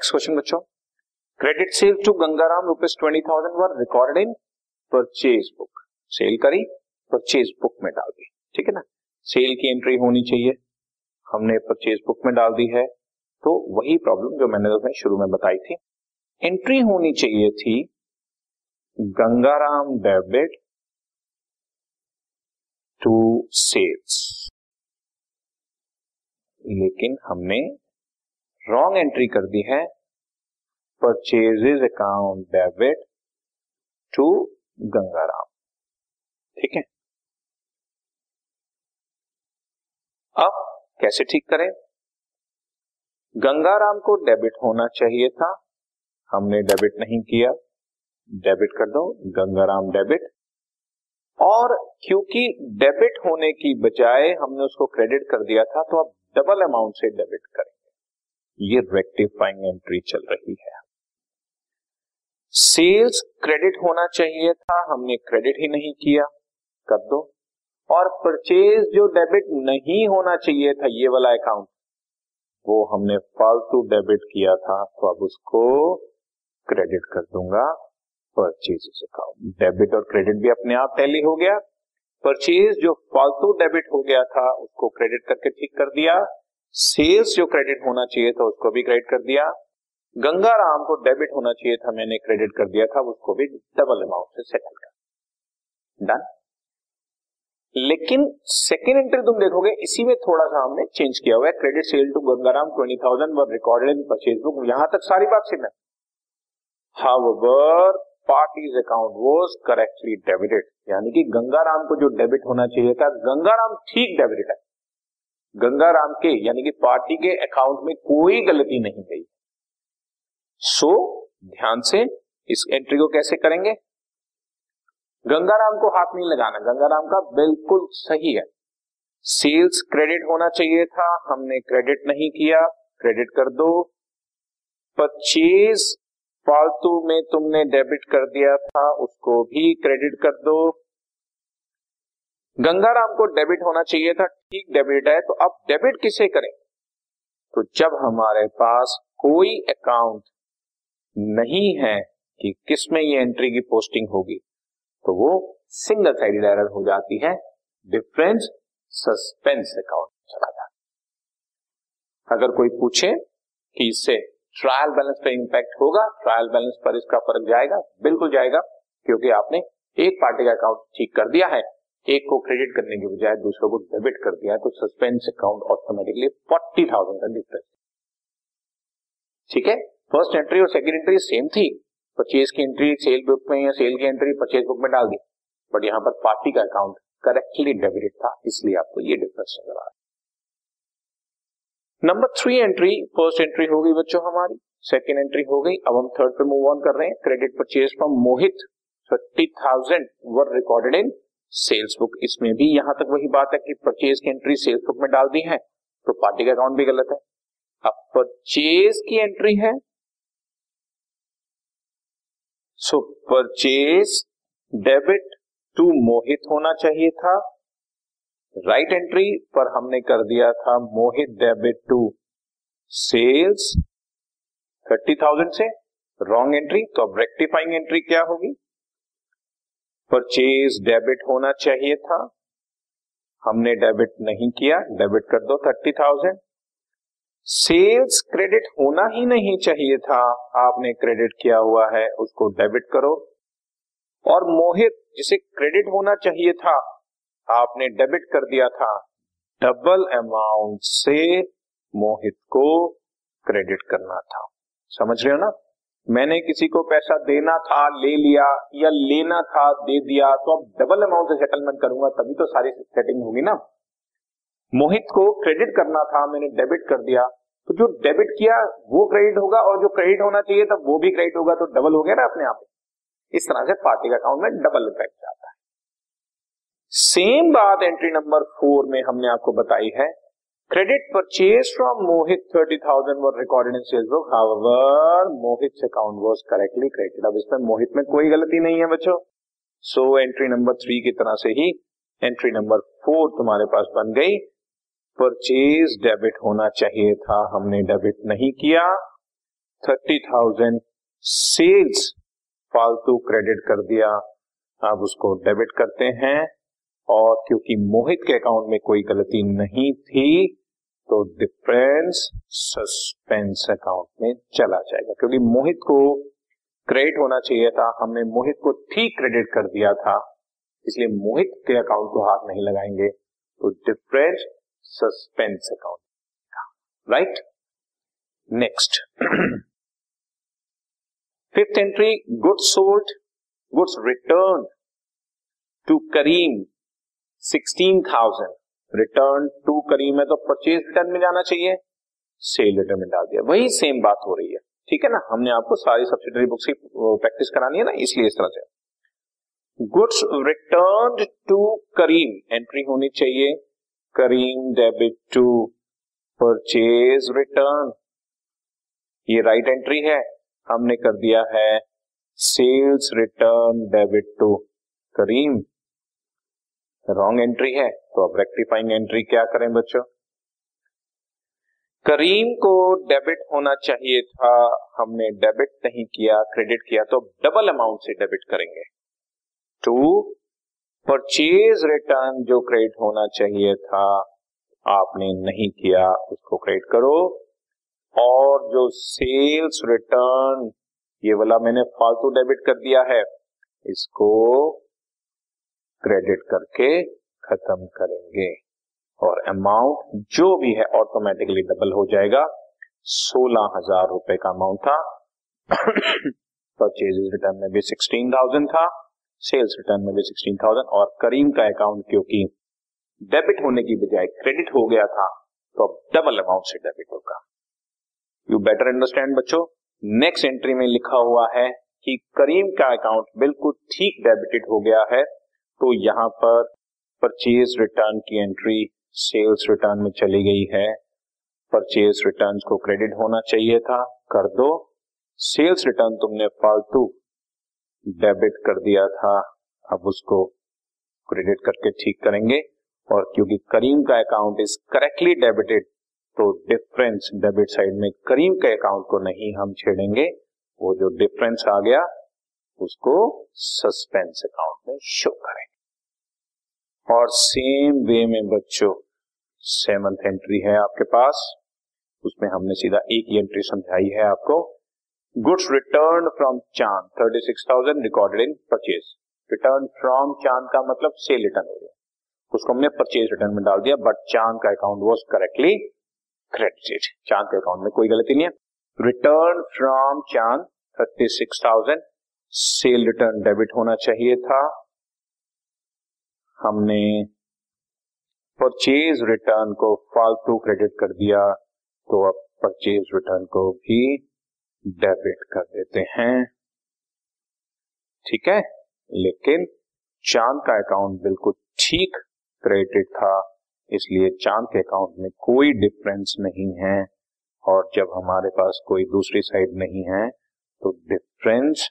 Next question बच्चों, credit sale to Gangaram rupees 20,000 were recorded in purchase book. Sale करी, purchase book में डाल दी, ठीक है ना। सेल की एंट्री होनी चाहिए, हमने परचेज बुक में डाल दी है, तो वही प्रॉब्लम जो मैंने तुम्हें शुरू में बताई थी। एंट्री होनी चाहिए थी गंगाराम डेबिट टू सेल्स, लेकिन हमने रॉन्ग एंट्री कर दी है, purchases account debit to Gangaram, ठीक है। अब कैसे ठीक करें? गंगाराम को डेबिट होना चाहिए था, हमने डेबिट नहीं किया, डेबिट कर दो गंगाराम डेबिट। और क्योंकि डेबिट होने की बजाय हमने उसको क्रेडिट कर दिया था, तो अब डबल अमाउंट से डेबिट करें। ये रेक्टिफाइंग एंट्री चल रही है। सेल्स क्रेडिट होना चाहिए था, हमने क्रेडिट ही नहीं किया, कर दो। और परचेज जो डेबिट नहीं होना चाहिए था, ये वाला अकाउंट, वो हमने फालतू डेबिट किया था, तो अब उसको क्रेडिट कर दूंगा परचेज अकाउंट। डेबिट और क्रेडिट भी अपने आप टैली हो गया। परचेज जो फालतू डेबिट हो गया था उसको क्रेडिट करके ठीक कर दिया। सेल्स जो क्रेडिट होना चाहिए था उसको भी क्रेडिट कर दिया। गंगाराम को डेबिट होना चाहिए था, मैंने क्रेडिट कर दिया था, उसको भी डबल अमाउंट से सेटल कर डन। लेकिन सेकंड एंट्री तुम देखोगे, इसी में थोड़ा सा हमने चेंज किया हुआ है। Credit sale to Gangaram 20,000 were recorded in purchase book, यहां तक सारी बात सीधा। However party's account was correctly debited, यानी कि गंगाराम को जो डेबिट होना चाहिए था, गंगाराम ठीक डेबिटेड है। गंगाराम के यानी कि पार्टी के अकाउंट में कोई गलती नहीं गई। सो ध्यान से इस एंट्री को कैसे करेंगे। गंगाराम को हाथ नहीं लगाना, गंगाराम का बिल्कुल सही है। सेल्स क्रेडिट होना चाहिए था, हमने क्रेडिट नहीं किया, क्रेडिट कर दो। परचेज फालतू में तुमने डेबिट कर दिया था, उसको भी क्रेडिट कर दो। गंगाराम को डेबिट होना चाहिए था, ठीक डेबिट है, तो अब डेबिट किसे करें? तो जब हमारे पास कोई अकाउंट नहीं है कि किसमें ये एंट्री की पोस्टिंग होगी, तो वो सिंगल साइडेड एरर हो जाती है, डिफरेंस सस्पेंस अकाउंट चला जाता। अगर कोई पूछे कि इससे ट्रायल बैलेंस पर इंपैक्ट होगा, ट्रायल बैलेंस पर इसका फर्क जाएगा, बिल्कुल जाएगा, क्योंकि आपने एक पार्टी का अकाउंट ठीक कर दिया है, एक को क्रेडिट करने के बजाय दूसरे को डेबिट कर दिया है, तो सस्पेंस अकाउंट ऑटोमेटिकली 40,000 का डिफरेंस, ठीक है। फर्स्ट एंट्री और सेकंड एंट्री सेम थी, परचेज की एंट्री सेल बुक में या सेल की एंट्री परचेज बुक में डाल दी, बट यहाँ पर पार्टी का अकाउंट करेक्टली डेबिटेड था, इसलिए आपको ये डिफरेंस नजर आ रहा है। नंबर 3 एंट्री, फर्स्ट एंट्री हो गई बच्चों हमारी, सेकेंड एंट्री हो गई, अब हम थर्ड पे मूव ऑन कर रहे हैं। Credit purchase from Mohit 30,000 were recorded in sales book. इसमें भी यहां तक वही बात है कि परचेज की एंट्री सेल्स बुक में डाल दी है, तो पार्टी का अकाउंट भी गलत है। अब परचेज की एंट्री है, so purchase debit to Mohit होना चाहिए था, राइट एंट्री पर हमने कर दिया था मोहित डेबिट टू सेल्स 30,000 से, रॉन्ग एंट्री, तो अब रेक्टिफाइंग एंट्री क्या होगी? परचेज डेबिट होना चाहिए था, हमने डेबिट नहीं किया, डेबिट कर दो 30,000। सेल्स क्रेडिट होना ही नहीं चाहिए था, आपने क्रेडिट किया हुआ है, उसको डेबिट करो। और मोहित जिसे क्रेडिट होना चाहिए था, आपने डेबिट कर दिया था, डबल अमाउंट से मोहित को क्रेडिट करना था। समझ रहे हो ना? मैंने किसी को पैसा देना था, ले लिया, या लेना था, दे दिया, तो अब डबल अमाउंट से सेटलमेंट करूंगा, तभी तो सारी सेटिंग होगी ना। मोहित को क्रेडिट करना था, मैंने डेबिट कर दिया, तो जो डेबिट किया वो क्रेडिट होगा, और जो क्रेडिट होना चाहिए था वो भी क्रेडिट होगा, तो डबल हो गया ना अपने आप। इस तरह से पार्टी का अकाउंट में डबल इफेक्ट जाता है। सेम बात एंट्री नंबर 4 में हमने आपको बताई है। Credit purchase from Mohit 30,000 were recorded in sales book, however Mohit account was correctly credited. अब इसमें मोहित में कोई गलती नहीं है बच्चों, सो एंट्री नंबर 3 की तरह से ही एंट्री नंबर 4 तुम्हारे पास बन गई। परचेज डेबिट होना चाहिए था, हमने डेबिट नहीं किया। 30,000 सेल्स फालतू क्रेडिट कर दिया, अब उसको डेबिट करते हैं। और क्योंकि मोहित के अकाउंट में कोई गलती नहीं थी तो डिफरेंस सस्पेंस अकाउंट में चला जाएगा, क्योंकि मोहित को क्रेडिट होना चाहिए था, हमने मोहित को ठीक क्रेडिट कर दिया था, इसलिए मोहित के अकाउंट को हाथ नहीं लगाएंगे, तो difference suspense account. Right, next fifth entry, goods sold, goods return to Karim 16,000, return to Karim है तो परचेज रिटर्न में जाना चाहिए, सेल रिटर्न में डाल दिया, वही सेम बात हो रही है, ठीक है ना। हमने आपको सारी सब्सिडरी बुक्स की प्रैक्टिस करानी है ना, इसलिए इस तरह से goods return to Karim entry होनी चाहिए, Karim debit to purchase return, ये राइट एंट्री है। हमने कर दिया है sales return debit to Karim, wrong entry है, तो अब रेक्टिफाइंग एंट्री क्या करें बच्चों। करीम को डेबिट होना चाहिए था, हमने डेबिट नहीं किया, क्रेडिट किया, तो अब डबल अमाउंट से डेबिट करेंगे टू परचेज रिटर्न, जो क्रेडिट होना चाहिए था आपने नहीं किया, उसको क्रेडिट करो। और जो सेल्स रिटर्न, ये वाला मैंने फालतू डेबिट कर दिया है, इसको क्रेडिट करके खत्म करेंगे और अमाउंट जो भी है ऑटोमेटिकली डबल हो जाएगा। 16,000 रुपए का अमाउंट था, परचेज रिटर्न में भी 16,000 था, सेल्स रिटर्न में भी 16,000, और करीम का अकाउंट क्योंकि डेबिट होने की बजाय क्रेडिट हो गया था तो अब डबल अमाउंट से डेबिट होगा। यू बेटर अंडरस्टैंड बच्चों। नेक्स्ट एंट्री में लिखा हुआ है कि करीम का अकाउंट बिल्कुल ठीक डेबिटेड हो गया है, तो यहां पर परचेज रिटर्न की एंट्री सेल्स रिटर्न में चली गई है, परचेज रिटर्न को क्रेडिट होना चाहिए था, कर दो। सेल्स रिटर्न तुमने फालतू डेबिट कर दिया था, अब उसको क्रेडिट करके ठीक करेंगे। और क्योंकि करीम का अकाउंट इज करेक्टली डेबिटेड तो डिफरेंस डेबिट साइड में करीम के अकाउंट को नहीं हम छेड़ेंगे, वो जो डिफरेंस आ गया उसको सस्पेंस अकाउंट में शो करें। और सेम वे में बच्चों सेवंथ एंट्री है आपके पास, उसमें हमने सीधा एक ही एंट्री समझाई है आपको, goods return from Chand 36,000 recorded in purchase. Return from Chand का मतलब सेल रिटर्न हो गया, उसको हमने परचेज रिटर्न में डाल दिया, बट चांद का अकाउंट वॉज करेक्टली क्रेडिटेड, चांद के अकाउंट में कोई गलती नहीं है। Return from Chand 36,000, cell return debit होना चाहिए था, हमने परचेज रिटर्न को फालतू क्रेडिट कर दिया, तो अब परचेज रिटर्न को भी डेबिट कर देते हैं, ठीक है। लेकिन चांद का अकाउंट बिल्कुल ठीक क्रेडिटेड था, इसलिए चांद के अकाउंट में कोई डिफरेंस नहीं है, और जब हमारे पास कोई दूसरी साइड नहीं है तो difference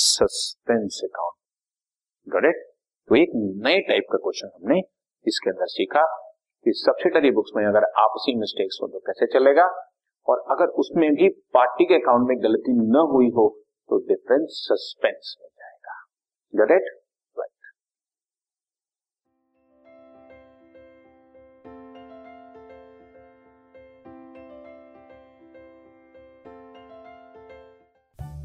suspense account. Got it. तो एक नए टाइप का क्वेश्चन हमने इसके अंदर सीखा कि सब्सिडरी बुक्स में अगर आपसी मिस्टेक्स हो तो कैसे चलेगा, और अगर उसमें भी पार्टी के अकाउंट में गलती न हुई हो तो डिफरेंस सस्पेंस हो जाएगा। Got it.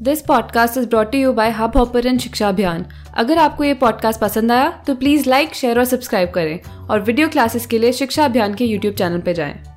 This podcast is brought to you by hub hopper and Shiksha Abhiyan. अगर आपको ये पॉडकास्ट पसंद आया तो प्लीज़ लाइक, शेयर और सब्सक्राइब करें, और वीडियो क्लासेस के लिए शिक्षा अभियान के यूट्यूब चैनल पर जाएं।